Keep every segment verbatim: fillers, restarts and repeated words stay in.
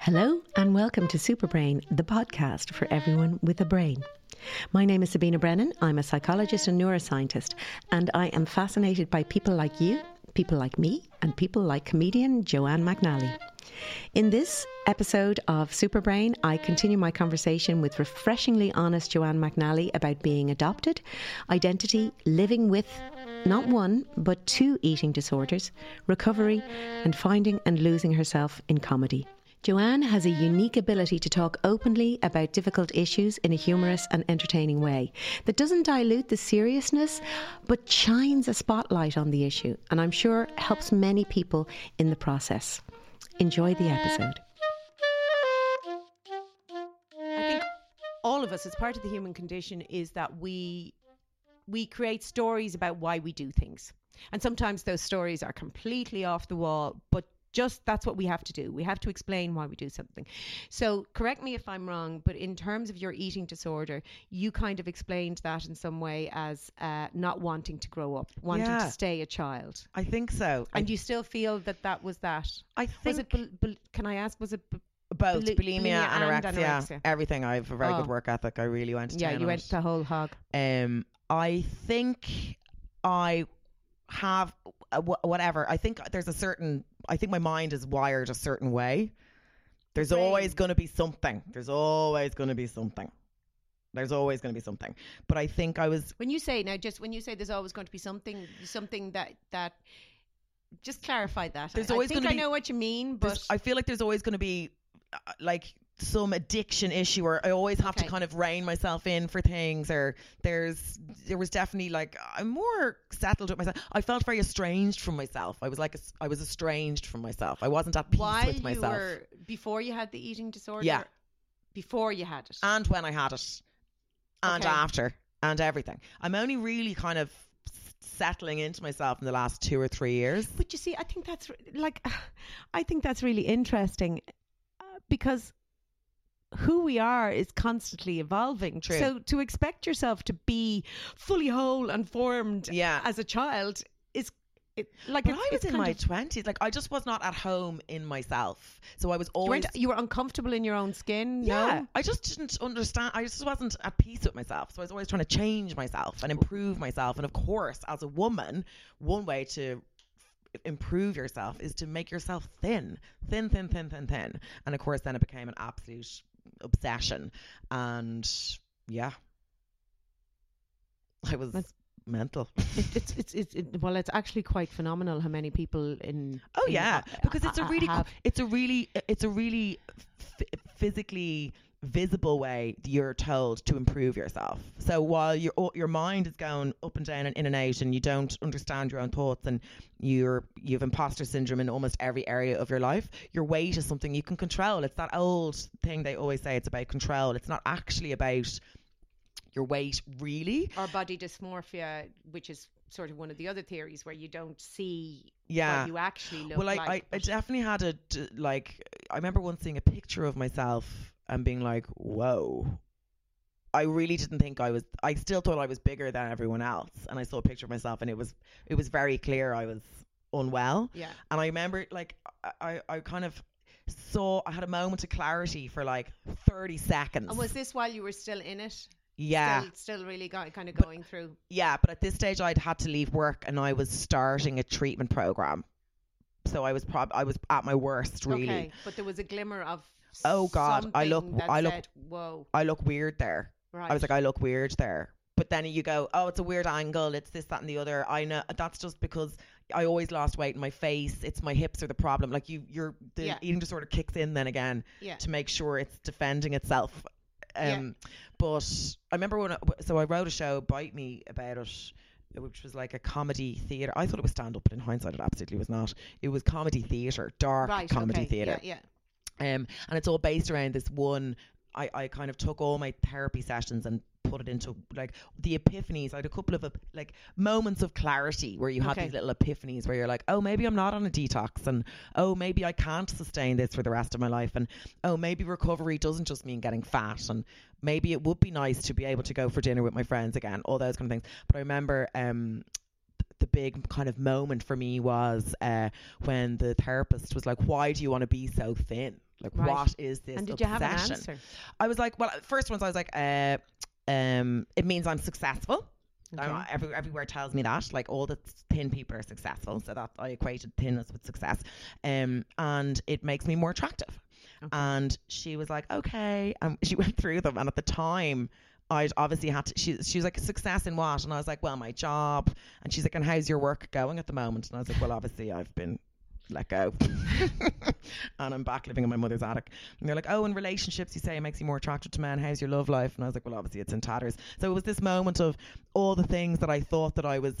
Hello and welcome to Superbrain, the podcast for everyone with a brain. My name is Sabina Brennan. I'm a psychologist and neuroscientist, and I am fascinated by people like you, people like me, and people like comedian Joanne McNally. In this episode of Superbrain, I continue my conversation with refreshingly honest Joanne McNally about being adopted, identity, living with not one, but two eating disorders, recovery, and finding and losing herself in comedy. Joanne has a unique ability to talk openly about difficult issues in a humorous and entertaining way that doesn't dilute the seriousness, but shines a spotlight on the issue, and I'm sure helps many people in the process. Enjoy the episode. I think all of us, as part of the human condition, is that we we create stories about why we do things. And sometimes those stories are completely off the wall, but just that's what we have to do. We have to explain why we do something. So correct me if I'm wrong, but in terms of your eating disorder, you kind of explained that in some way as uh, not wanting to grow up, wanting yeah. to stay a child. I think so. And I, you still feel that that was that? I think... Was it bu- bu- can I ask, was it... Bu- Both bulimia, bulimia anorexia, and anorexia, everything. I have a very oh. good work ethic. I really went to Yeah, you went it. the whole hog. Um, I think I have... whatever I think there's a certain I think my mind is wired a certain way. There's always going to be something there's always going to be something there's always going to be something but I think I was when you say now just when you say there's always going to be something something that that just clarify that there's I, always I think I be, know what you mean, but I feel like there's always going to be uh, like some addiction issue, or I always have okay. to kind of rein myself in for things, or there's there was definitely like I'm more settled with myself. I felt very estranged from myself. I was like I was estranged from myself. I wasn't at peace While with myself. You were, before you had the eating disorder? Yeah. Before you had it. And when I had it. And okay. after. And everything. I'm only really kind of settling into myself in the last two or three years. But you see, I think that's like I think that's really interesting because who we are is constantly evolving. True. So to expect yourself to be fully whole and formed yeah. as a child is it, like but it's, I was it's in my twenties. Like I just was not at home in myself. So I was always you, you were uncomfortable in your own skin. Yeah, no? I just didn't understand. I just wasn't at peace with myself. So I was always trying to change myself and improve myself. And of course, as a woman, one way to improve yourself is to make yourself thin, thin, thin, thin, thin, thin. And of course, then it became an absolute obsession, and yeah, I was That's, mental. It's it's it's it, well, it's actually quite phenomenal how many people in oh in, yeah uh, because it's uh, a really have, it's a really it's a really f- physically visible way you're told to improve yourself. So while your your mind is going up and down and in and out, and you don't understand your own thoughts, and you're you have imposter syndrome in almost every area of your life, your weight is something you can control. It's that old thing they always say, it's about control. It's not actually about your weight, really. Or body dysmorphia, which is sort of one of the other theories where you don't see yeah. what you actually look well, I, like. Well, I, I definitely had a d- like. I remember once seeing a picture of myself and being like, whoa, I really didn't think I was, I still thought I was bigger than everyone else. And I saw a picture of myself and it was, it was very clear I was unwell. Yeah. And I remember like, I, I kind of saw, I had a moment of clarity for like thirty seconds. And was this while you were still in it? Yeah. Still, still really got, kind of going but, through. Yeah. But at this stage I'd had to leave work and I was starting a treatment program. So I was prob- I was at my worst really. Okay. But there was a glimmer of, oh God, Something I look, I look, said, whoa. I look weird there. Right. I was like, I look weird there. but then you go, oh, it's a weird angle, it's this, that and the other. I know that's just because I always lost weight in my face, it's my hips are the problem. Like you, you're the yeah. eating disorder kicks in then again yeah. to make sure it's defending itself. Um, yeah. But I remember when I, so I wrote a show, Bite Me, about it, which was like a comedy theatre. I thought it was stand-up, but in hindsight it absolutely was not. It was comedy theatre, dark right, comedy okay. theatre. Yeah, yeah. Um, and it's all based around this one, I, I kind of took all my therapy sessions and put it into like the epiphanies. I had a couple of like moments of clarity where you have okay. these little epiphanies where you're like, oh, maybe I'm not on a detox, and oh, maybe I can't sustain this for the rest of my life, and oh, maybe recovery doesn't just mean getting fat, and maybe it would be nice to be able to go for dinner with my friends again, all those kind of things. But I remember um the big kind of moment for me was uh, when the therapist was like, why do you want to be so thin? Like right. what is this and did obsession? You have an answer? I was like, well, first ones I was like uh Um, it means I'm successful. Okay. I'm, every, everywhere tells me that, like all the thin people are successful, so that I equated thinness with success. Um, and it makes me more attractive. Okay. And she was like, okay, and she went through them. And at the time, I obviously had to. She, she was like, success in what? And I was like, well, my job. And she's like, and how's your work going at the moment? And I was like, well, obviously, I've been let go and I'm back living in my mother's attic. And they're like, oh, in relationships you say it makes you more attractive to men, how's your love life? And I was like, well, obviously it's in tatters. So it was this moment of all the things that I thought that I was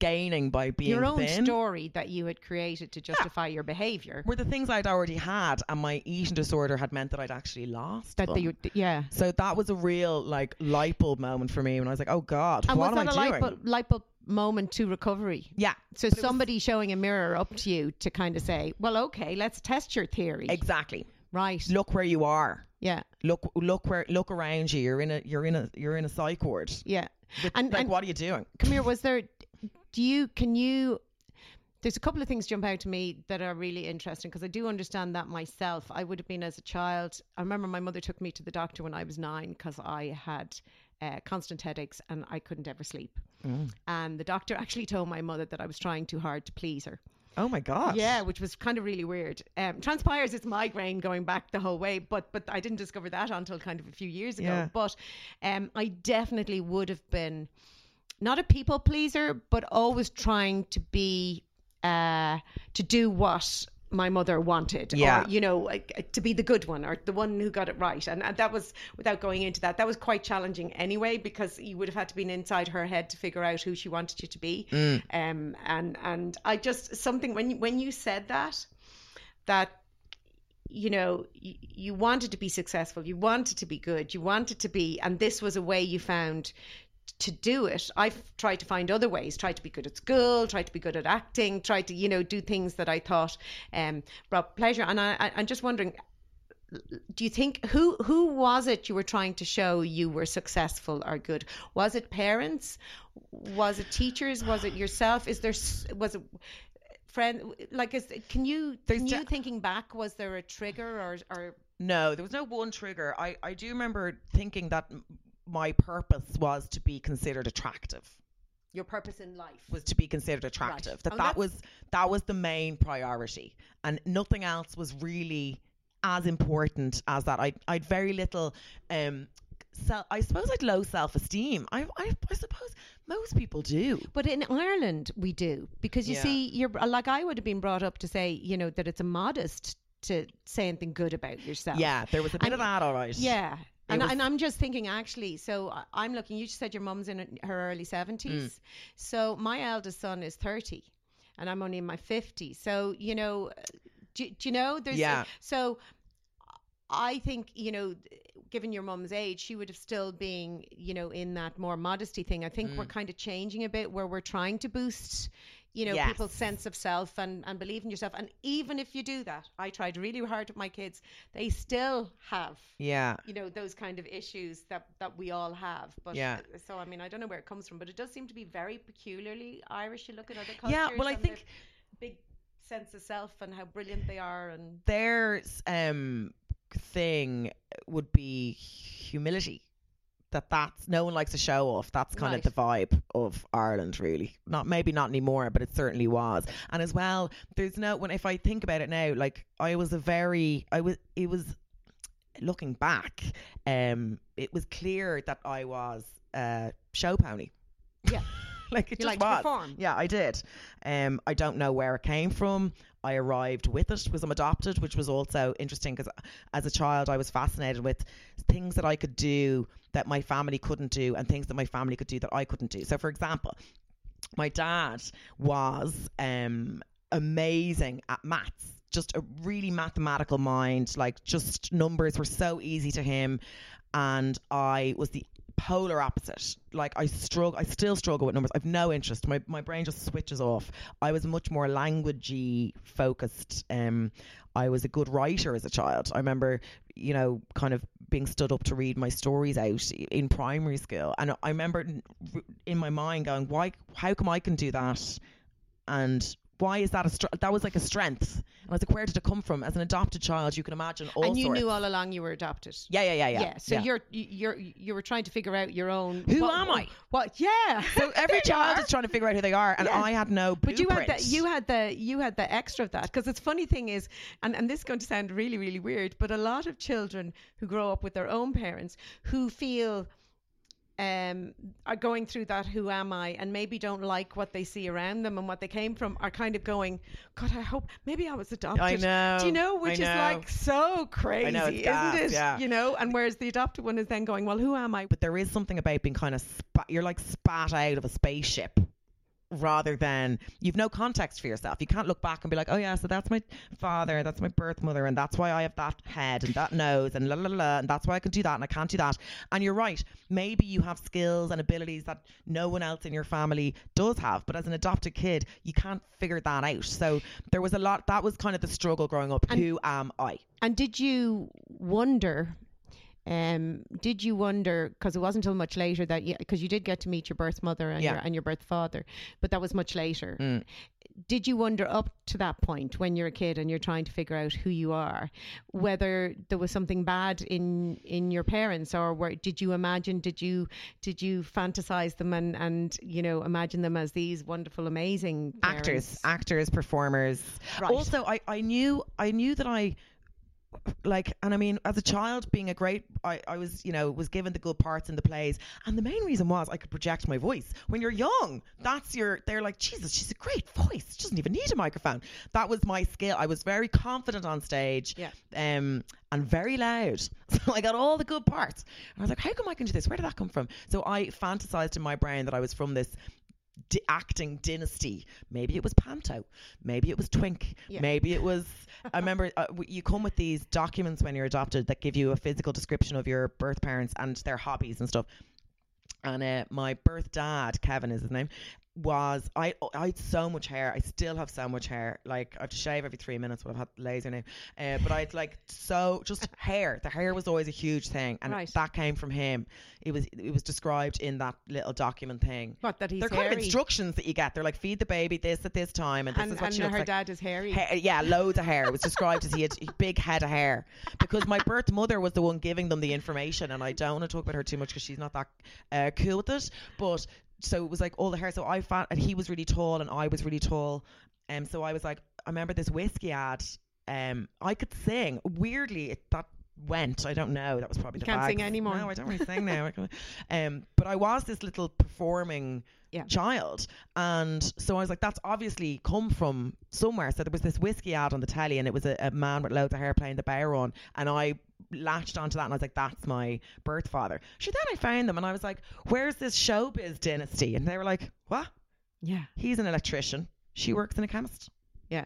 gaining by being your own thin. Story that you had created to justify yeah. your behaviour were the things I'd already had, and my eating disorder had meant that I'd actually lost that them. They, yeah. So that was a real like light bulb moment for me when I was like, oh God, and what am I doing? And was that a light bulb, light bulb moment to recovery? Yeah. So somebody was showing a mirror up to you to kind of say, well, okay, let's test your theory. Exactly. Right. Look where you are. Yeah. Look, look where, look around you. You're in a, you're in a, you're in a psych ward. Yeah. With, and like, and what are you doing? Come here. Was there, do you, can you, there's a couple of things jump out to me that are really interesting, because I do understand that myself. I would have been as a child. I remember my mother took me to the doctor when I was nine because I had Uh, constant headaches and I couldn't ever sleep. Mm. And the doctor actually told my mother that I was trying too hard to please her. Oh my gosh. Yeah, which was kind of really weird. Um, transpires it's migraine going back the whole way, but but I didn't discover that until kind of a few years ago. Yeah. But um, I definitely would have been not a people pleaser, but always trying to be, uh, to do what my mother wanted, yeah. or, you know, to be the good one or the one who got it right. And, and that was, without going into that, that was quite challenging anyway, because you would have had to be inside her head to figure out who she wanted you to be. Mm. Um, and, and I just, something, when you, when you said that, that, you know, you, you wanted to be successful, you wanted to be good, you wanted to be, and this was a way you found to do it. I've tried to find other ways, tried to be good at school, tried to be good at acting, tried to, you know, do things that I thought um, brought pleasure. And I, I, I'm just wondering, do you think, who, who was it you were trying to show you were successful or good? Was it parents? Was it teachers? Was it yourself? Is there, was it friend? Like, is, can you, can you thinking back, was there a trigger or, or? No, there was no one trigger. I, I do remember thinking that my purpose was to be considered attractive. Your purpose in life was to be considered attractive. Right. That oh, that was that was the main priority, and nothing else was really as important as that. I I'd very little. Um, So I suppose I'd low self-esteem. I, I I suppose most people do. But in Ireland we do, because you yeah. see, you're like, I would have been brought up to say, you know, that it's a modest to say anything good about yourself. Yeah, there was a bit and, of that, all right. Yeah. And, and I'm just thinking, actually, so I'm looking, you just said your mum's in her early seventies. Mm. So my eldest son is thirty and I'm only in my fifties. So, you know, do, do you know? There's yeah. a, so I think, you know, given your mum's age, she would have still been, you know, in that more modesty thing. I think mm. we're kind of changing a bit where we're trying to boost, you know, yes. people's sense of self and, and believe in yourself. And even if you do that, I tried really hard with my kids, they still have, yeah, you know, those kind of issues that, that we all have. But yeah. so, I mean, I don't know where it comes from, but it does seem to be very peculiarly Irish. You look at other cultures. Yeah, well, I think big sense of self and how brilliant they are. And there's, um, thing would be humility, that that's no one likes to show off. That's kind right. of the vibe of Ireland, really. Not maybe not anymore, but it certainly was. And as well, there's no, when if I think about it now, like I was a very I was it was looking back, um it was clear that I was uh, show pony. Yeah. Like it you just like was. To perform. Yeah, I did. Um, I don't know where it came from. I arrived with it because I'm adopted, which was also interesting because as a child I was fascinated with things that I could do that my family couldn't do and things that my family could do that I couldn't do. So, for example, my dad was um, amazing at maths. Just a really mathematical mind, like just numbers were so easy to him. And I was the polar opposite. Like I struggle, I still struggle with numbers. I've no interest. My my brain just switches off. I was much more languagey focused. Um, I was a good writer as a child. I remember, you know, kind of being stood up to read my stories out in primary school. And I remember in my mind going, why, how come I can do that? And why is that a str- that was like a strength? And I was like, where did it come from? As an adopted child, you can imagine all. And you sorts. Knew all along you were adopted. Yeah, yeah, yeah, yeah. yeah so yeah. you're you're you were trying to figure out your own. Who what, am I? What? Yeah. So every child is trying to figure out who they are, and yeah. I had no blueprint. But you had the you had the you had the extra of that because it's funny thing is, and and this is going to sound really really weird, but a lot of children who grow up with their own parents who feel. Um, are going through that who am I and maybe don't like what they see around them and what they came from are kind of going, God, I hope maybe I was adopted. I know. Do you know? Which know. Is like so crazy, know, isn't gas, it? Yeah. You know, and whereas the adopted one is then going, well, who am I? But there is something about being kind of spat, you're like spat out of a spaceship. Rather than you've no context for yourself. You can't look back and be like, oh yeah, so that's my father, that's my birth mother, and that's why I have that head and that nose and la la la, and that's why I can do that and I can't do that. And you're right, maybe you have skills and abilities that no one else in your family does have, but as an adopted kid you can't figure that out. So there was a lot, that was kind of the struggle growing up. And, who am I? And did you wonder Um, did you wonder, because it wasn't until much later that, because you, you did get to meet your birth mother and, yeah. your, and your birth father, but that was much later. Mm. Did you wonder up to that point when you're a kid and you're trying to figure out who you are, whether there was something bad in, in your parents, or where, did you imagine, did you did you fantasize them and, and you know imagine them as these wonderful, amazing parents? Actors, actors, performers. Right. Also, I, I knew I knew that I... Like, and I mean, as a child being a great, I, I was, you know, was given the good parts in the plays. And the main reason was I could project my voice. When you're young, that's your, they're like, Jesus, she's a great voice. She doesn't even need a microphone. That was my skill. I was very confident on stage. Yeah. Um, and very loud. So I got all the good parts. And I was like, how come I can do this? Where did that come from? So I fantasized in my brain that I was from this D- acting dynasty. Maybe it was Panto, maybe it was Twink, yeah. maybe it was I remember uh, w- you come with these documents when you're adopted that give you a physical description of your birth parents and their hobbies and stuff. And uh, my birth dad, Kevin is his name, was I I had so much hair. I still have so much hair. Like I have to shave every three minutes, but I've had laser now. Uh, but I had like so just hair. The hair was always a huge thing, and right. that came from him. It was it was described in that little document thing. What that he's they're hairy. Kind of instructions that you get. They're like feed the baby this at this time, and this and, is what and she looks her like. Dad is hairy. Ha- yeah, loads of hair. It was described as he had a big head of hair because my birth mother was the one giving them the information, and I don't want to talk about her too much because she's not that uh, cool with it, but. So it was like all the hair. So I found, and he was really tall and I was really tall. And um, so I was like, I remember this whiskey ad. Um, I could sing. Weirdly, it, that went. I don't know. That was probably you the can't bag. Sing anymore. No, I don't really sing now. Um, but I was this little performing yeah. child. And so I was like, that's obviously come from somewhere. So there was this whiskey ad on the telly and it was a, a man with loads of hair playing the baron. And I latched onto that and I was like, that's my birth father. So then I found them and I was like, where's this showbiz dynasty? And they were like, what? Yeah. He's an electrician. She works in a chemist. Yeah.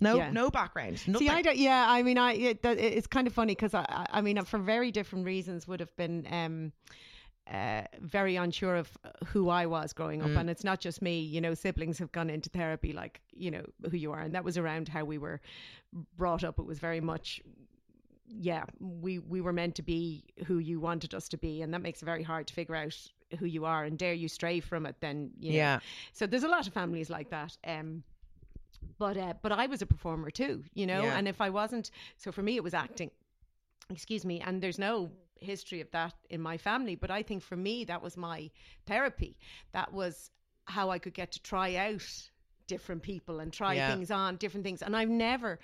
No, yeah. no background. Nothing. See, I don't, yeah, I mean, I, it, it's kind of funny because I, I mean, for very different reasons would have been, um, Uh, very unsure of who I was growing up. Mm. And it's not just me, you know, siblings have gone into therapy, like, you know, who you are. And that was around how we were brought up. It was very much, yeah, we, we were meant to be who you wanted us to be. And that makes it very hard to figure out who you are, and dare you stray from it, then, you know. Yeah. So there's a lot of families like that. Um, but, uh, but I was a performer too, you know, yeah. and if I wasn't, so for me, it was acting, excuse me. And there's no history of that in my family, but I think for me that was my therapy. That was how I could get to try out different people and try yeah. things on, different things. And I've never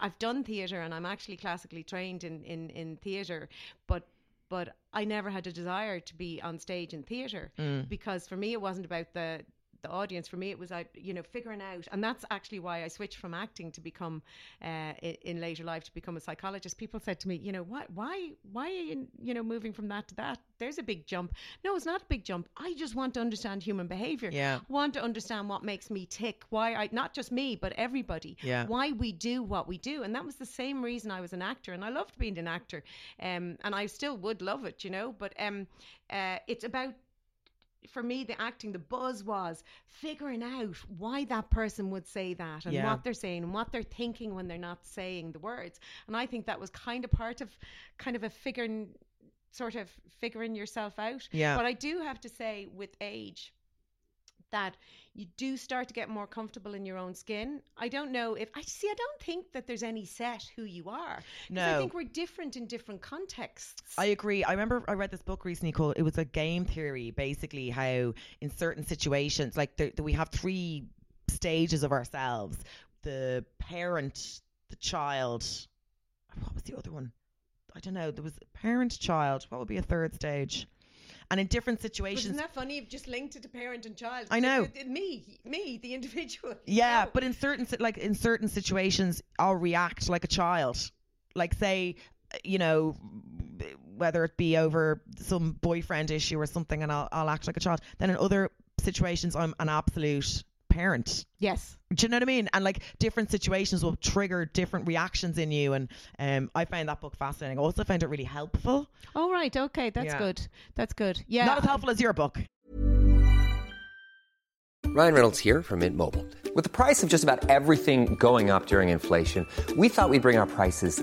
I've done theatre, and I'm actually classically trained in in in theatre, but but I never had a desire to be on stage in theatre mm. because for me it wasn't about the the audience. For me it was, I you know, figuring out, and that's actually why I switched from acting to become uh, in, in later life to become a psychologist. People said to me, you know, what, why why are you, you know, moving from that to that? There's a big jump. No, it's not a big jump. I just want to understand human behavior. Yeah. Want to understand what makes me tick, why I, not just me, but everybody, yeah. why we do what we do. And that was the same reason I was an actor, and I loved being an actor, um, and I still would love it, you know, but um, uh, it's about, for me, the acting, the buzz was figuring out why that person would say that and yeah. what they're saying and what they're thinking when they're not saying the words. And I think that was kind of part of kind of a figuring, sort of figuring yourself out. Yeah. But I do have to say with age that you do start to get more comfortable in your own skin. I don't know if I see, I don't think that there's any set who you are. No. I think we're different in different contexts. I agree. I remember I read this book recently called, it was a game theory, basically how in certain situations, like there, we have three stages of ourselves, the parent, the child, what was the other one? I don't know. There was parent, child. What would be a third stage? And in different situations. But isn't that funny? You've just linked it to parent and child. I know. Me, me, the individual. Yeah, no. But in certain, like in certain situations, I'll react like a child. Like say, you know, whether it be over some boyfriend issue or something, and I'll, I'll act like a child. Then in other situations, I'm an absolute parent. Yes. Do you know what I mean? And like different situations will trigger different reactions in you. And um, I found that book fascinating. I also found it really helpful. Oh, right. Okay. That's yeah. good. That's good. Yeah. Not as helpful as your book. Ryan Reynolds here from Mint Mobile. With the price of just about everything going up during inflation, we thought we'd bring our prices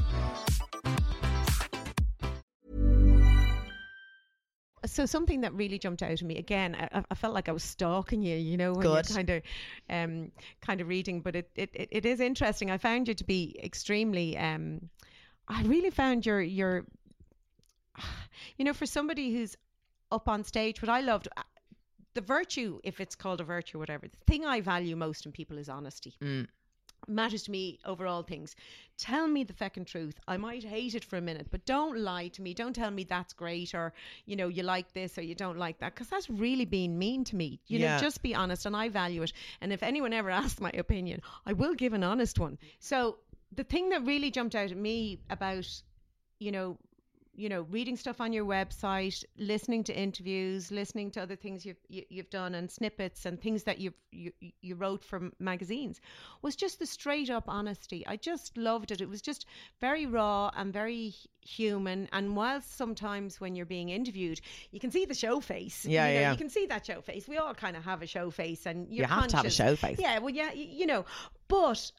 So something that really jumped out at me, again, I, I felt like I was stalking you, you know, when Good. You're kind of, um, kind of reading, but it, it, it is interesting. I found you to be extremely, um, I really found your, your, you know, for somebody who's up on stage, what I loved, the virtue, if it's called a virtue, whatever, the thing I value most in people is honesty. Mm. Matters to me over all things. Tell me the feckin' truth. I might hate it for a minute, but don't lie to me. Don't tell me that's great, or you know, you like this or you don't like that, because that's really being mean to me. You yeah. know, just be honest, and I value it. And if anyone ever asks my opinion, I will give an honest one. So the thing that really jumped out at me about, you know, you know, reading stuff on your website, listening to interviews, listening to other things you've you, you've done and snippets and things that you've, you you wrote for magazines, was just the straight up honesty. I just loved it. It was just very raw and very human. And whilst sometimes when you're being interviewed, you can see the show face. Yeah, you know, yeah. You can see that show face. We all kind of have a show face, and you're you have conscious. To have a show face. Yeah, well, yeah, you, you know, but.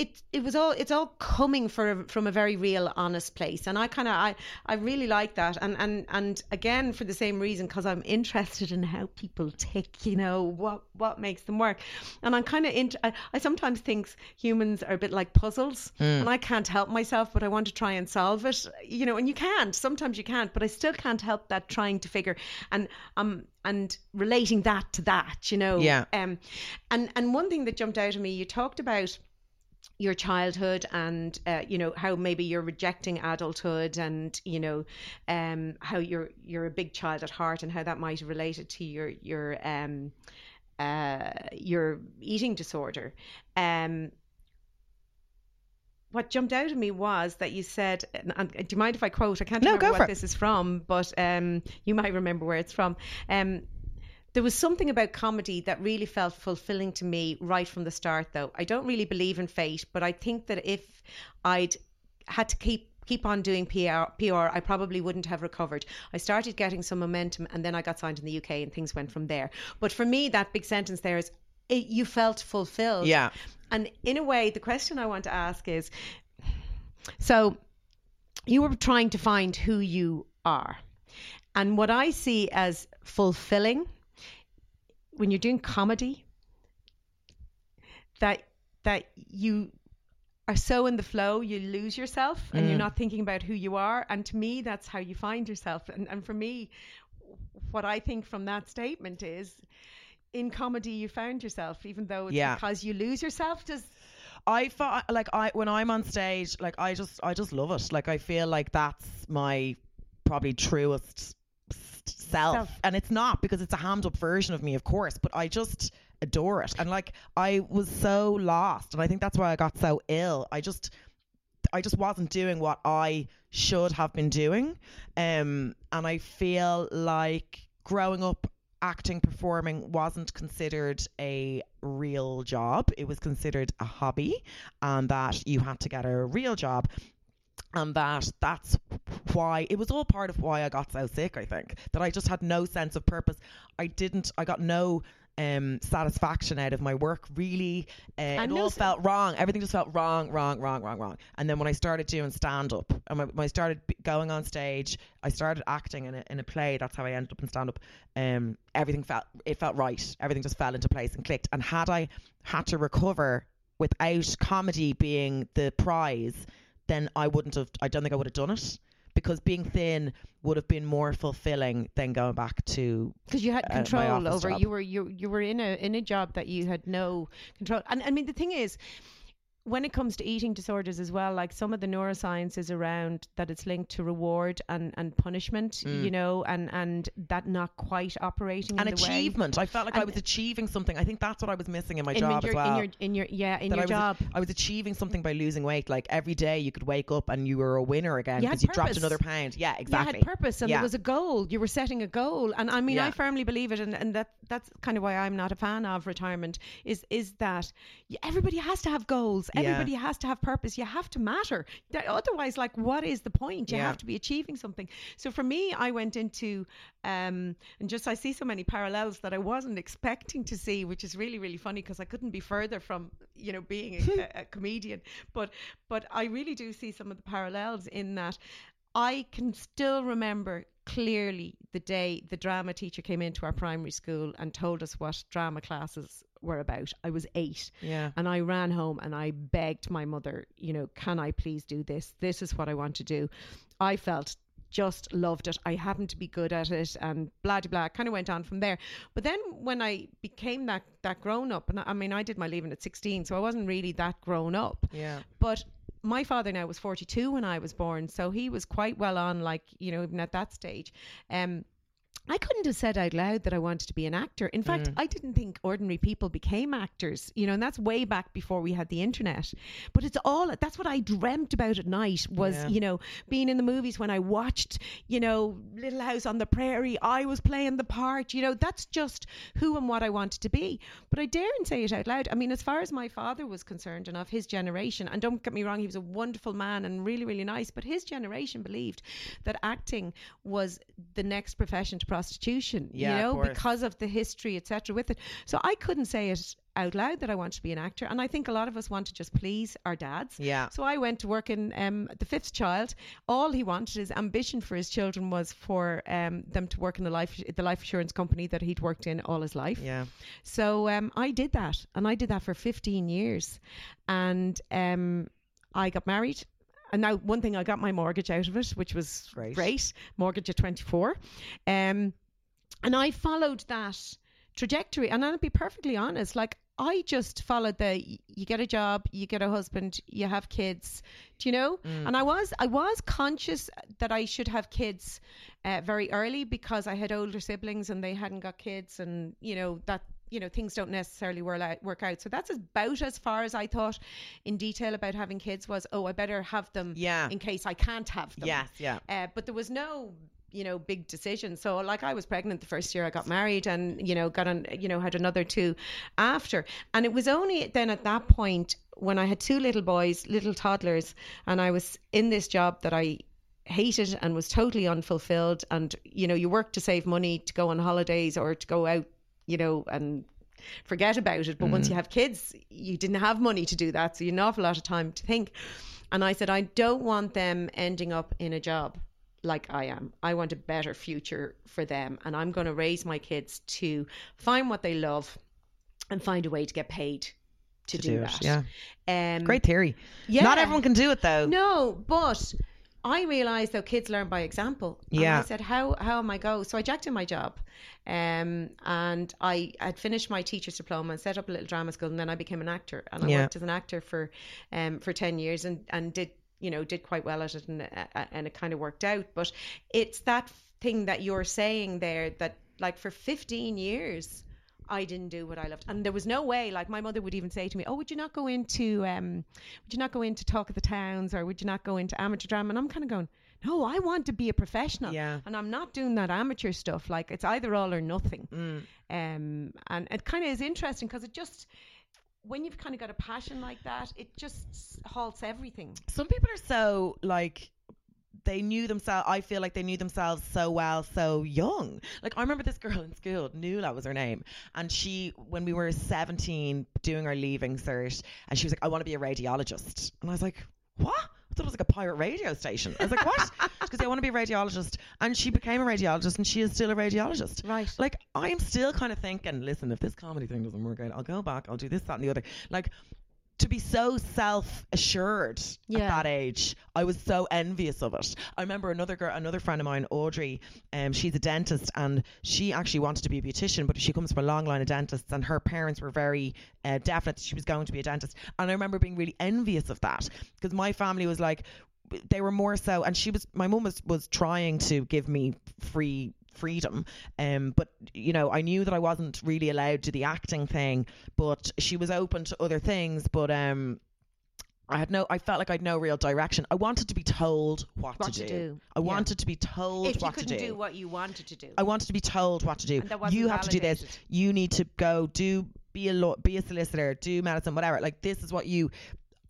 It it was all it's all coming for, from a very real, honest place, and I kind of I, I really like that, and and and again for the same reason, because I'm interested in how people tick, you know, what what makes them work, and I'm kind of int- I, I sometimes think humans are a bit like puzzles, mm. and I can't help myself, but I want to try and solve it, you know, and you can't sometimes you can't, but I still can't help that trying to figure and um and relating that to that, you know, yeah, um, and and one thing that jumped out at me, you talked about your childhood and uh, you know, how maybe you're rejecting adulthood, and you know, um, how you're you're a big child at heart, and how that might have related to your your um, uh, your eating disorder. Um, what jumped out at me was that you said, and, and, do you mind if I quote? I can't no, remember what this is from, but um, you might remember where it's from. Um, There was something about comedy that really felt fulfilling to me right from the start, though. I don't really believe in fate, but I think that if I'd had to keep keep on doing P R, P R, I probably wouldn't have recovered. I started getting some momentum and then I got signed in the U K and things went from there. But for me, that big sentence there is, it, you felt fulfilled. Yeah. And in a way, the question I want to ask is, so you were trying to find who you are. And what I see as fulfilling when you're doing comedy, that that you are so in the flow, you lose yourself and mm. you're not thinking about who you are. And to me, that's how you find yourself. And, and for me, what I think from that statement is, in comedy, you found yourself, even though it's yeah. because you lose yourself. Does I find, like I when I'm on stage, like I just I just love it. Like I feel like that's my probably truest Self. self and it's not, because it's a hammed up version of me, of course, but I just adore it. And like I was so lost, and I think that's why I got so ill. I just I just wasn't doing what I should have been doing, um and I feel like growing up, acting, performing wasn't considered a real job. It was considered a hobby, and that you had to get a real job. And that that's why, it was all part of why I got so sick, I think, that I just had no sense of purpose. I didn't, I got no um, satisfaction out of my work, really. Uh, it all felt wrong. Everything just felt wrong, wrong, wrong, wrong, wrong. And then when I started doing stand-up, and when I started going on stage, I started acting in a, in a play. That's how I ended up in stand-up. Um, everything felt, it felt right. Everything just fell into place and clicked. And had I had to recover without comedy being the prize, then I wouldn't have, I don't think I would have done it, because being thin would have been more fulfilling than going back to, because you had uh, control over job. you were you you were in a in a job that you had no control. And I mean, the thing is, when it comes to eating disorders as well, like some of the neuroscience is around that it's linked to reward and, and punishment, mm. you know, and, and that not quite operating and in the way. And achievement. I felt like and I was achieving something. I think that's what I was missing in my in job your, as well. In your, in your, yeah, in that your I job. Was, I was achieving something by losing weight. Like every day you could wake up and you were a winner again because you, you dropped another pound. Yeah, exactly. You had purpose and yeah. there was a goal. You were setting a goal. And I mean, yeah. I firmly believe it. And, and that that's kind of why I'm not a fan of retirement, is, is that everybody has to have goals. Everybody yeah. has to have purpose. You have to matter. Otherwise, like, what is the point? You yeah. have to be achieving something. So for me, I went into, um, and just I see so many parallels that I wasn't expecting to see, which is really, really funny, because I couldn't be further from, you know, being a, a comedian. But, but I really do see some of the parallels in that I can still remember clearly the day the drama teacher came into our primary school and told us what drama classes were about. I was eight, yeah, and I ran home and I begged my mother, you know, can I please do this? This is what I want to do. I felt just loved it. I happened to be good at it, and blah blah blah. Kind of went on from there. But then when I became that that grown up, and I, I mean, I did my leaving at sixteen, so I wasn't really that grown up. Yeah, but my father now was forty-two when I was born, so he was quite well on, like, you know, even at that stage. Um. I couldn't have said out loud that I wanted to be an actor. In fact, mm. I didn't think ordinary people became actors, you know, and that's way back before we had the internet. But it's all, that's what I dreamt about at night was, yeah. you know, being in the movies when I watched, you know, Little House on the Prairie, I was playing the part, you know, that's just who and what I wanted to be. But I daren't say it out loud. I mean, as far as my father was concerned and of his generation, and don't get me wrong, he was a wonderful man and really, really nice, but his generation believed that acting was the next profession to probably prostitution, yeah, you know, of because of the history, et cetera, with it. So I couldn't say it out loud that I wanted to be an actor, and I think a lot of us want to just please our dads. Yeah. So I went to work in um, the fifth child. All he wanted, his ambition for his children was for um, them to work in the life the life assurance company that he'd worked in all his life. Yeah. So um, I did that, and I did that for fifteen years, and um, I got married. And now, one thing, I got my mortgage out of it, which was great. great. Mortgage at twenty-four. Um, and I followed that trajectory. And I'll be perfectly honest, like, I just followed the, you get a job, you get a husband, you have kids, do you know? Mm. And I was I was conscious that I should have kids uh, very early, because I had older siblings and they hadn't got kids, and, you know, that, you know, things don't necessarily work out. So that's about as far as I thought in detail about having kids was, oh, I better have them yeah. in case I can't have them. Yes, yeah. Uh, but there was no you know, big decisions. So like I was pregnant the first year I got married, and, you know, got on, you know, had another two after. And it was only then at that point when I had two little boys, little toddlers, and I was in this job that I hated and was totally unfulfilled. And, you know, you work to save money to go on holidays or to go out, you know, and forget about it. But mm. once you have kids, you didn't have money to do that. So you had an awful lot of time to think. And I said, I don't want them ending up in a job like I am. I want a better future for them. And I'm going to raise my kids to find what they love and find a way to get paid to, to do, do that. Yeah. Um, Great theory. Yeah. Not everyone can do it though. No, but I realised that kids learn by example. Yeah. And I said, how how am I go? So I jacked in my job, um, and I had finished my teacher's diploma and set up a little drama school, and then I became an actor, and I yeah. worked as an actor for um for ten years, and and did you know did quite well at it, and and it kind of worked out. But it's that thing that you're saying there that like for fifteen years I didn't do what I loved, and there was no way. Like my mother would even say to me, "Oh, would you not go into, um, would you not go into Talk of the Towns, or would you not go into amateur drama?" And I'm kind of going, "No, I want to be a professional, yeah. and I'm not doing that amateur stuff. Like it's either all or nothing." Mm. Um, and it kind of is interesting because it just, when you've kind of got a passion like that, it just halts everything. Some people are so like, they knew themselves, I feel like they knew themselves so well, so young. Like I remember this girl in school, Nuala was her name, and she, when we were seventeen doing our leaving cert, and she was like, I want to be a radiologist. And I was like, what? I thought it was like a pirate radio station. I was like, what? Because I want to be a radiologist. And she became a radiologist, and she is still a radiologist. Right. Like I'm still kind of thinking, listen, if this comedy thing doesn't work out, I'll go back, I'll do this, that and the other. Like, to be so self-assured yeah. at that age, I was so envious of it. I remember another girl, another friend of mine, Audrey, um, she's a dentist, and she actually wanted to be a beautician, but she comes from a long line of dentists, and her parents were very uh, definite that she was going to be a dentist. And I remember being really envious of that, because my family was like, they were more so, and she was, my mum was, was trying to give me free freedom, um but you know I knew that I wasn't really allowed to do the acting thing, but she was open to other things, but um I had no I felt like I had no real direction. I wanted to be told what, what to, to do. do I yeah. wanted to be told if what to do. You couldn't do what you wanted to do, I wanted to be told what to do. You have validated. To do this, you need to go do be a law, be a solicitor, do medicine, whatever, like this is what you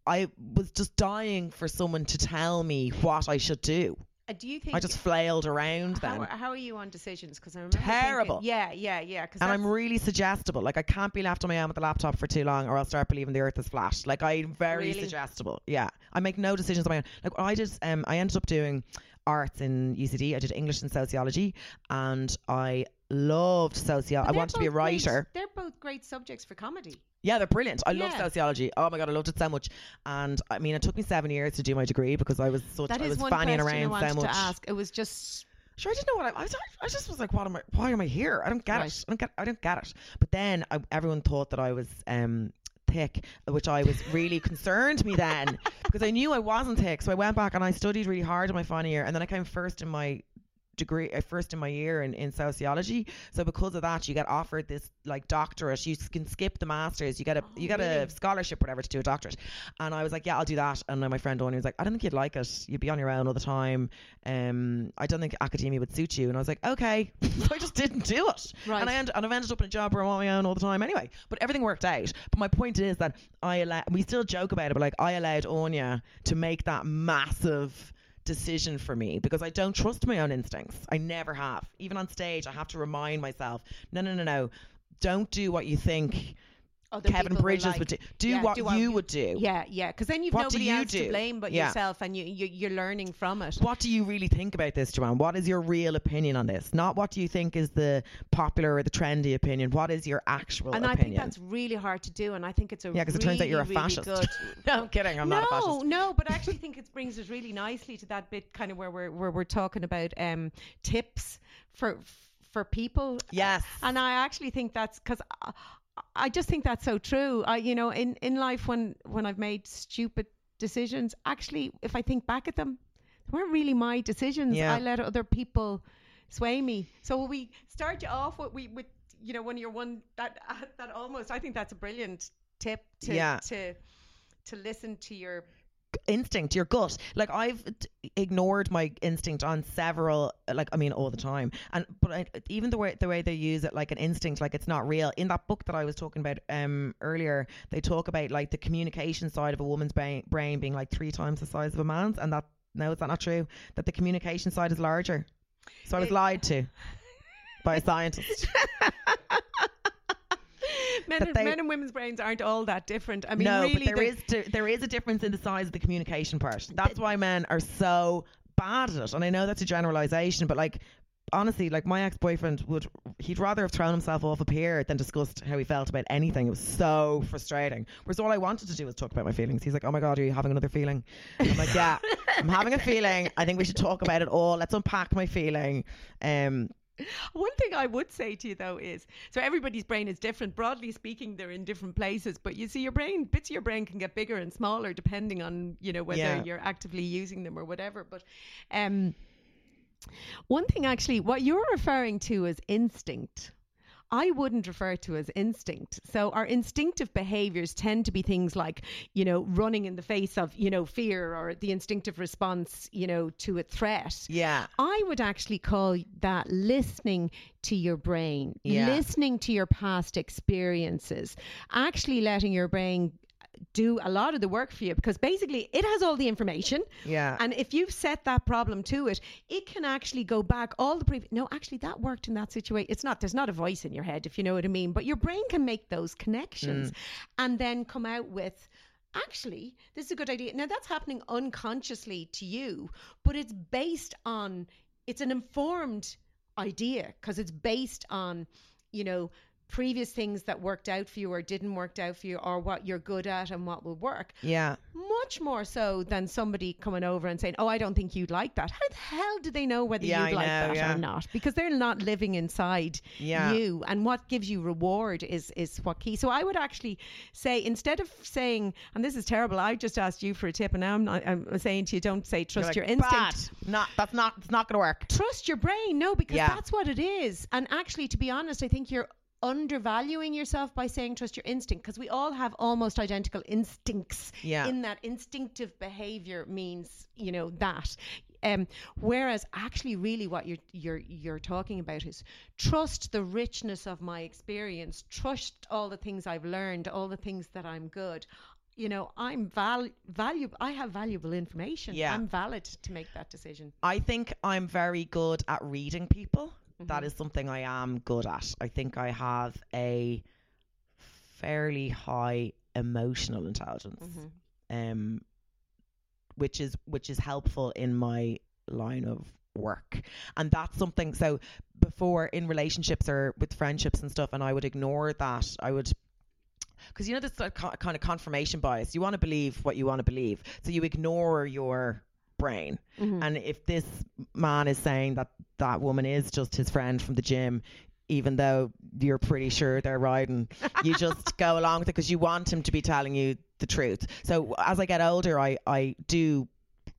I was just dying for someone to tell me what I should do. Do you think I just flailed around then? How, how are you on decisions? Because I remember terrible. Thinking, yeah, yeah, yeah. Cause and I'm really suggestible. Like I can't be left on my own with the laptop for too long, or I'll start believing the earth is flat. Like I'm very really? suggestible. Yeah, I make no decisions on my own. Like I did. Um, I ended up doing arts in U C D. I did English and sociology, and I loved sociology. I wanted to be a writer. Great. They're both great subjects for comedy. Yeah, they're brilliant. I yeah. love sociology. Oh my God, I loved it so much. And I mean, it took me seven years to do my degree because I was such that I was fanning around I wanted so much. To ask. It was just sure I didn't know what I, I was. I just was like, what am I? Why am I here? I don't get right. it. I don't get. I don't get it. But then I, everyone thought that I was um, thick, which I was really concerned me then because I knew I wasn't thick. So I went back and I studied really hard in my final year, and then I came first in my degree uh, first in my year in, in sociology. So because of that, you get offered this like doctorate. You can skip the masters. You get a oh, you get really? a scholarship, whatever, to do a doctorate. And I was like, yeah, I'll do that. And then my friend Donnie was like, I don't think you'd like it. You'd be on your own all the time. Um, I don't think academia would suit you. And I was like, okay. So I just didn't do it. Right. And I end, and I've ended up in a job where I'm on my own all the time anyway. But everything worked out. But my point is that I allow, we still joke about it, but like I allowed Anya to make that massive decision for me because I don't trust my own instincts. I never have. Even on stage, I have to remind myself, no, no, no, no. don't do what you think Other Kevin Bridges would, like, would do. Do, yeah, what, do what you would do. Yeah, yeah. Because then you've what nobody you else do? to blame but yeah. yourself, and you, you, you're learning from it. What do you really think about this, Joanne? What is your real opinion on this? Not what do you think is the popular or the trendy opinion. What is your actual and opinion? And I think that's really hard to do, and I think it's a yeah, because really, it turns out you're a fascist. Really good... no, I'm kidding. I'm no, not a fascist. No, no, but I actually think it brings us really nicely to that bit kind of where we're, where we're talking about um, tips for for people. Yes. Uh, and I actually think that's because... Uh, I just think that's so true. I, you know, in, in life when, when I've made stupid decisions, actually, if I think back at them, they weren't really my decisions. Yeah. I let other people sway me. So will we start you off with, we, with you know, one of your one that uh, that almost, I think that's a brilliant tip to yeah. to to listen to your instinct, your gut. Like, I've t- ignored my instinct on several, like, I mean, all the time. And but I, even the way the way they use it, like an instinct, like it's not real. In that book that I was talking about um earlier, they talk about like the communication side of a woman's ba- brain being like three times the size of a man's, and that no, is that not true? That the communication side is larger. So I was it, lied to by a scientist. Men, and, they, men and women's brains aren't all that different. I mean, no, really, but there is t- there is a difference in the size of the communication part. That's th- why men are so bad at it. And I know that's a generalization, but like, honestly, like my ex-boyfriend would, he'd rather have thrown himself off a pier than discussed how he felt about anything. It was so frustrating. Whereas all I wanted to do was talk about my feelings. He's like, oh my God, are you having another feeling? I'm like, yeah, I'm having a feeling. I think we should talk about it all. Let's unpack my feeling. Um, One thing I would say to you though is, so everybody's brain is different. Broadly speaking, they're in different places, but you see your brain, bits of your brain can get bigger and smaller depending on, you know, whether yeah. you're actively using them or whatever. But um, one thing actually, what you're referring to as instinct, I wouldn't refer to as instinct. So our instinctive behaviors tend to be things like, you know, running in the face of, you know, fear, or the instinctive response, you know, to a threat. Yeah. I would actually call that listening to your brain, yeah. listening to your past experiences, actually letting your brain do a lot of the work for you, because basically it has all the information. Yeah. And if you've set that problem to it, it can actually go back all the previous. No, actually that worked in that situation. It's not, there's not a voice in your head, if you know what I mean, but your brain can make those connections mm. and then come out with, actually, this is a good idea. Now that's happening unconsciously to you, but it's based on, it's an informed idea because it's based on, you know, previous things that worked out for you or didn't work out for you, or what you're good at and what will work. Yeah. Much more so than somebody coming over and saying, oh, I don't think you'd like that. How the hell do they know whether yeah, you'd I like know, that yeah. or not? Because they're not living inside yeah. you, and what gives you reward is is what key. So I would actually say, instead of saying, and this is terrible, I just asked you for a tip and now I'm, not, I'm saying to you, don't say trust like, your instinct. Not, that's not, it's not going to work. Trust your brain. No, because yeah. that's what it is. And actually, to be honest, I think you're undervaluing yourself by saying trust your instinct, because we all have almost identical instincts yeah. in that instinctive behavior means, you know, that um whereas actually really what you're you're you're talking about is trust the richness of my experience, trust all the things I've learned, all the things that I'm good, you know, I'm val- valuable. I have valuable information. Yeah. I'm valid to make that decision. I think I'm very good at reading people. That is something I am good at. I think I have a fairly high emotional intelligence, mm-hmm. um, which is which is helpful in my line of work. And that's something, so before in relationships or with friendships and stuff, and I would ignore that. I would, because you know, this like, co- kind of confirmation bias. You want to believe what you want to believe. So you ignore your brain. Mm-hmm. And if this man is saying that that woman is just his friend from the gym, even though you're pretty sure they're riding, you just go along with it because you want him to be telling you the truth. So as I get older, I, I do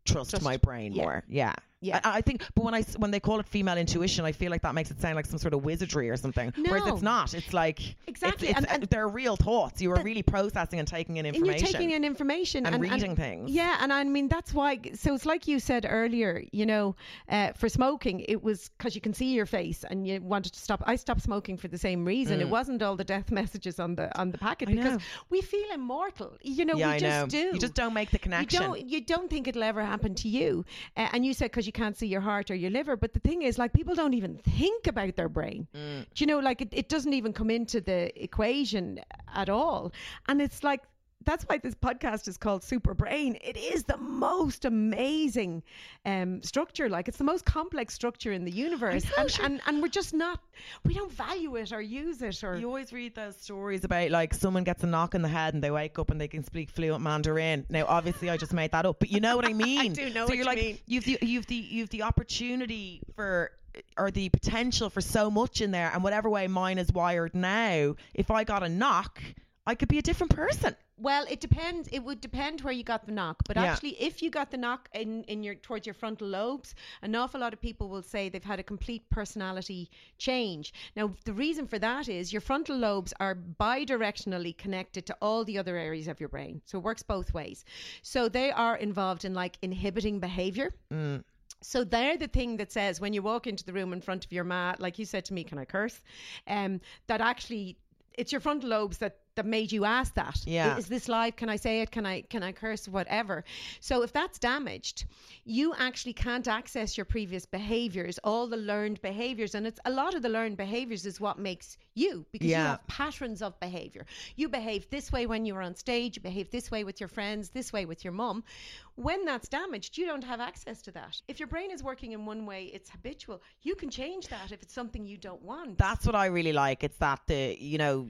trust, trust my brain yeah. more. Yeah. Yeah. I, I think, but when I, when they call it female intuition, I feel like that makes it sound like some sort of wizardry or something. No. Whereas it's not. It's like, exactly. It's, it's, and, and they're real thoughts. You are really processing and taking in information. And you're taking in information. And, and reading and, things. Yeah. And I mean, that's why, so it's like you said earlier, you know, uh, for smoking, it was because you can see your face and you wanted to stop. I stopped smoking for the same reason. Mm. It wasn't all the death messages on the, on the packet, I because know. We feel immortal. You know, yeah, we I just know. do. You just don't make the connection. You don't, you don't think it'll ever happen to you. Uh, and you said, because you can't see your heart or your liver, but the thing is, like, people don't even think about their brain. Mm. Do you know, like, it, it doesn't even come into the equation at all. And it's like, that's why this podcast is called Superbrain. It is the most amazing um, structure. Like, it's the most complex structure in the universe. And, sure. and and we're just not, we don't value it or use it. Or you always read those stories about, like, someone gets a knock in the head and they wake up and they can speak fluent Mandarin. Now, obviously, I just made that up, but you know what I mean. I do know so what you're you like, mean. You've the, you've the, you've the opportunity for, or the potential for so much in there. And whatever way mine is wired now, if I got a knock, I could be a different person. Well, it depends. It would depend where you got the knock. But yeah. actually, if you got the knock in, in your towards your frontal lobes, an awful lot of people will say they've had a complete personality change. Now, the reason for that is your frontal lobes are bidirectionally connected to all the other areas of your brain. So it works both ways. So they are involved in like inhibiting behavior. Mm. So they're the thing that says when you walk into the room in front of your ma, like you said to me, can I curse? Um, that actually it's your frontal lobes that that made you ask that. Yeah. Is this live? Can I say it? Can I can I curse? Whatever. So if that's damaged, you actually can't access your previous behaviors, all the learned behaviors. And it's a lot of the learned behaviors is what makes you, because yeah. you have patterns of behavior. You behave this way when you were on stage, you behave this way with your friends, this way with your mum. When that's damaged, you don't have access to that. If your brain is working in one way, it's habitual. You can change that if it's something you don't want. That's what I really like. It's that the, you know,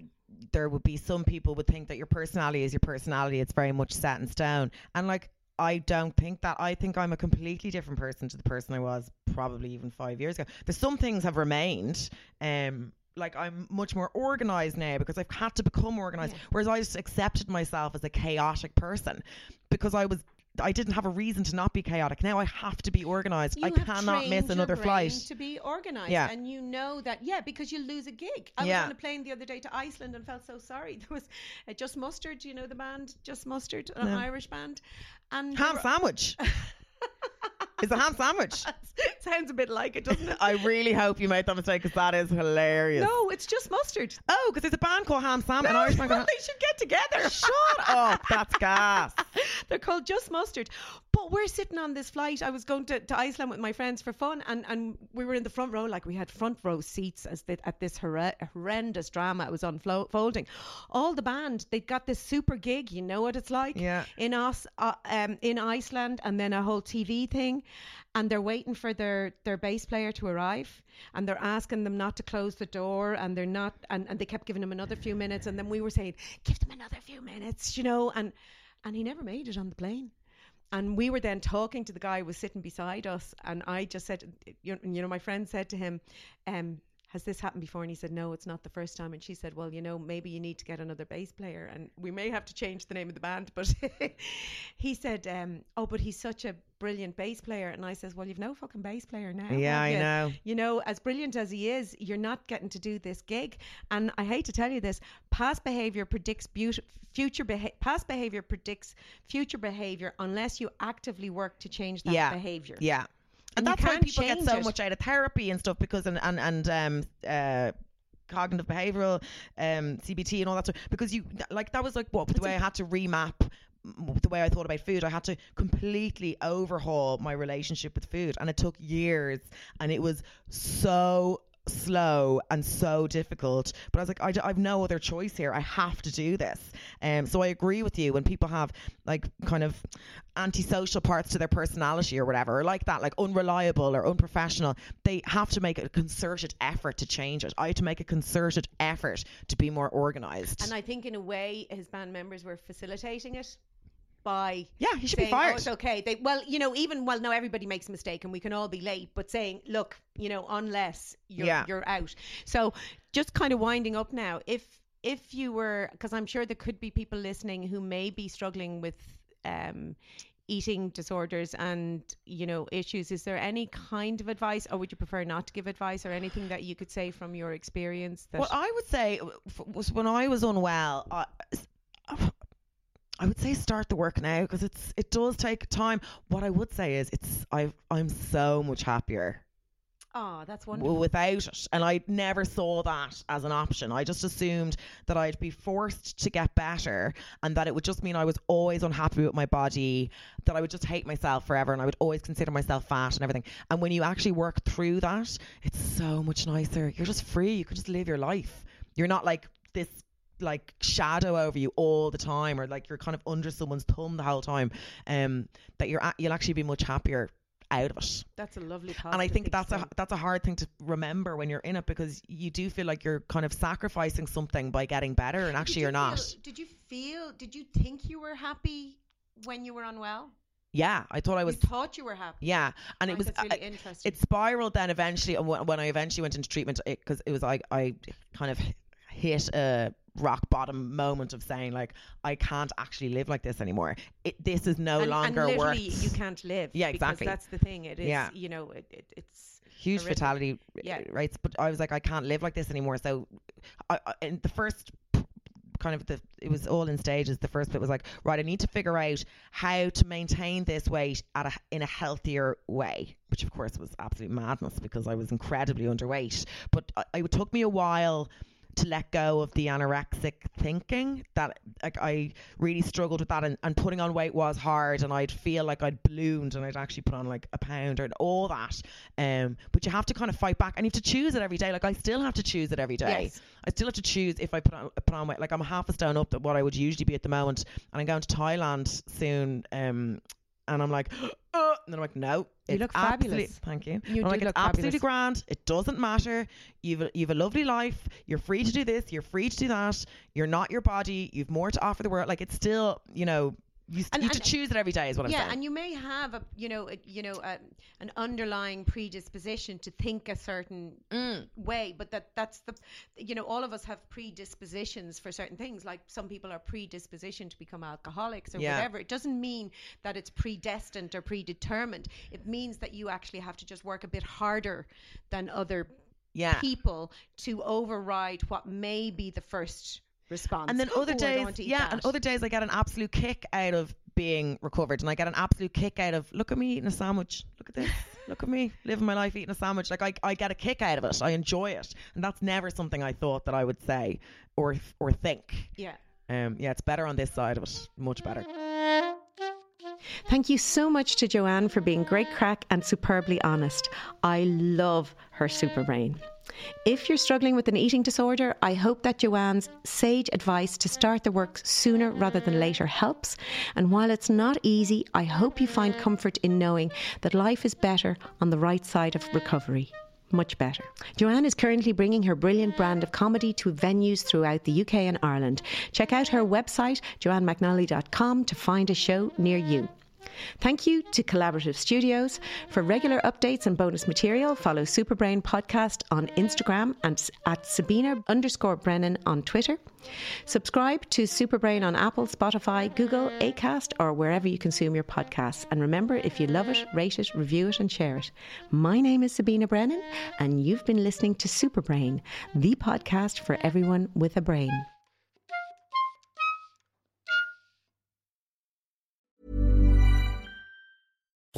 there would be some people would think that your personality is your personality. It's very much set in stone. And like, I don't think that. I think I'm a completely different person to the person I was probably even five years ago. There's some things have remained. Um, like I'm much more organized now because I've had to become organized. Yeah. Whereas I just accepted myself as a chaotic person because I was, I didn't have a reason to not be chaotic. Now I have to be organised. I cannot miss another flight. To be organised, yeah. And you know that, yeah, because you lose a gig. I yeah. was on a plane the other day to Iceland and felt so sorry. There was uh, Just Mustard, you know the band, Just Mustard, an no. Irish band, and Ham were... Sandwich. It's a ham sandwich. Sounds a bit like it, doesn't it? I really hope you made that mistake because that is hilarious. No, it's Just Mustard. Oh, because there's a band called Ham Sandwich. No, well, called... they should get together. Shut up. That's gas. They're called Just Mustard. But we're sitting on this flight. I was going to, to Iceland with my friends for fun, and, and we were in the front row. Like we had front row seats as the, at this hor- horrendous drama that was unfolding. All the band, they got this super gig. You know what it's like yeah. in us uh, um, in Iceland, and then a whole T V thing. And they're waiting for their, their bass player to arrive, and they're asking them not to close the door, and they're not, and, and they kept giving him another few minutes, and then we were saying, give them another few minutes, you know, and and he never made it on the plane. And we were then talking to the guy who was sitting beside us, and I just said, you know, my friend said to him, um, has this happened before? And he said, no, it's not the first time. And she said, well, you know, maybe you need to get another bass player, and we may have to change the name of the band. But he said, um, oh, but he's such a brilliant bass player. And I says, well, you've no fucking bass player now. Yeah, I know. You know, as brilliant as he is, you're not getting to do this gig. And I hate to tell you this, past behavior predicts beaut- future behavior. Past behavior predicts future behavior unless you actively work to change that yeah. behavior. Yeah. And, and that's why people get so it. much out of therapy and stuff, because and and, and um uh cognitive behavioral um C B T and all that stuff, because you like that was like what the way a- I had to remap the way I thought about food. I had to completely overhaul my relationship with food, and it took years, and it was so slow and so difficult, but I was like, I, d- I have no other choice here. I have to do this. Um, so I agree with you when people have like kind of antisocial parts to their personality or whatever, or like that, like unreliable or unprofessional, they have to make a concerted effort to change it. I had to make a concerted effort to be more organised. And I think in a way his band members were facilitating it. By yeah, he should saying, be fired. Oh, it's okay. They, well, you know, even well, no, everybody makes a mistake, and we can all be late. But saying, look, you know, unless you're yeah. you're out. So just kind of winding up now. If if you were, because I'm sure there could be people listening who may be struggling with um, eating disorders and you know issues. Is there any kind of advice, or would you prefer not to give advice, or anything that you could say from your experience? That well, I would say was when I was unwell. I, I would say start the work now, because it's it does take time. What I would say is it's I I'm so much happier. Oh, that's wonderful. Without it, and I never saw that as an option. I just assumed that I'd be forced to get better, and that it would just mean I was always unhappy with my body, that I would just hate myself forever, and I would always consider myself fat and everything. And when you actually work through that, it's so much nicer. You're just free. You can just live your life. You're not like this like shadow over you all the time, or like you're kind of under someone's thumb the whole time, um that you're at, you'll actually be much happier out of it. That's a lovely positive, and I think that's a that's a hard thing to remember when you're in it, because you do feel like you're kind of sacrificing something by getting better, and actually you you're feel, not did you feel did you think you were happy when you were unwell? Yeah, I thought I was. You thought you were happy. Yeah, and I it was. That's really uh, interesting. It spiraled then eventually, and when I eventually went into treatment, because it, it was like I kind of hit a rock bottom moment of saying, like, I can't actually live like this anymore. It, this is no and, longer and worth. You can't live. Yeah, exactly. Because that's the thing. It is, yeah. you know, it, it, it's huge horrific. Fatality yeah. rates. But I was like, I can't live like this anymore. So I, I, in the first kind of the, it was all in stages. The first bit was like, right, I need to figure out how to maintain this weight at a, in a healthier way, which of course was absolute madness because I was incredibly underweight. But I, it took me a while to let go of the anorexic thinking that, like, I really struggled with that, and, and putting on weight was hard, and I'd feel like I'd ballooned and I'd actually put on like a pound and all that, um, but you have to kind of fight back and you have to choose it every day. Like, I still have to choose it every day. Yes. I still have to choose if I put on, put on weight. Like, I'm half a stone up than what I would usually be at the moment, and I'm going to Thailand soon, um, and I'm like, oh, and then I'm like, no. You look fabulous. Thank you. You do look fabulous. It's absolutely grand. It doesn't matter. You've you've a lovely life. You're free to do this. You're free to do that. You're not your body. You've more to offer the world. Like, it's still, you know, you, and, you have and, to choose it every day is what I'm yeah, saying. Yeah, and you may have a, you know, a, you know, a, an underlying predisposition to think a certain mm. way, but that that's the, you know, all of us have predispositions for certain things. Like, some people are predispositioned to become alcoholics or yeah. whatever. It doesn't mean that it's predestined or predetermined. It means that you actually have to just work a bit harder than other yeah. people to override what may be the first response. And then other oh, days, yeah, that. and other days I get an absolute kick out of being recovered, and I get an absolute kick out of, look at me eating a sandwich. Look at this. Look at me living my life eating a sandwich. Like, I, I get a kick out of it. I enjoy it, and that's never something I thought that I would say or or think. Yeah. Um. Yeah. It's better on this side of it. Much better. Thank you so much to Joanne for being great crack and superbly honest. I love her Superbrain. If you're struggling with an eating disorder, I hope that Joanne's sage advice to start the work sooner rather than later helps. And while it's not easy, I hope you find comfort in knowing that life is better on the right side of recovery. Much better. Joanne is currently bringing her brilliant brand of comedy to venues throughout the U K and Ireland. Check out her website, joanne mcnally dot com, to find a show near you. Thank you to Collaborative Studios. For regular updates and bonus material, follow Superbrain Podcast on Instagram and at Sabina underscore Brennan on Twitter. Subscribe to Superbrain on Apple, Spotify, Google, Acast, or wherever you consume your podcasts. And remember, if you love it, rate it, review it, and share it. My name is Sabina Brennan, and you've been listening to Superbrain, the podcast for everyone with a brain.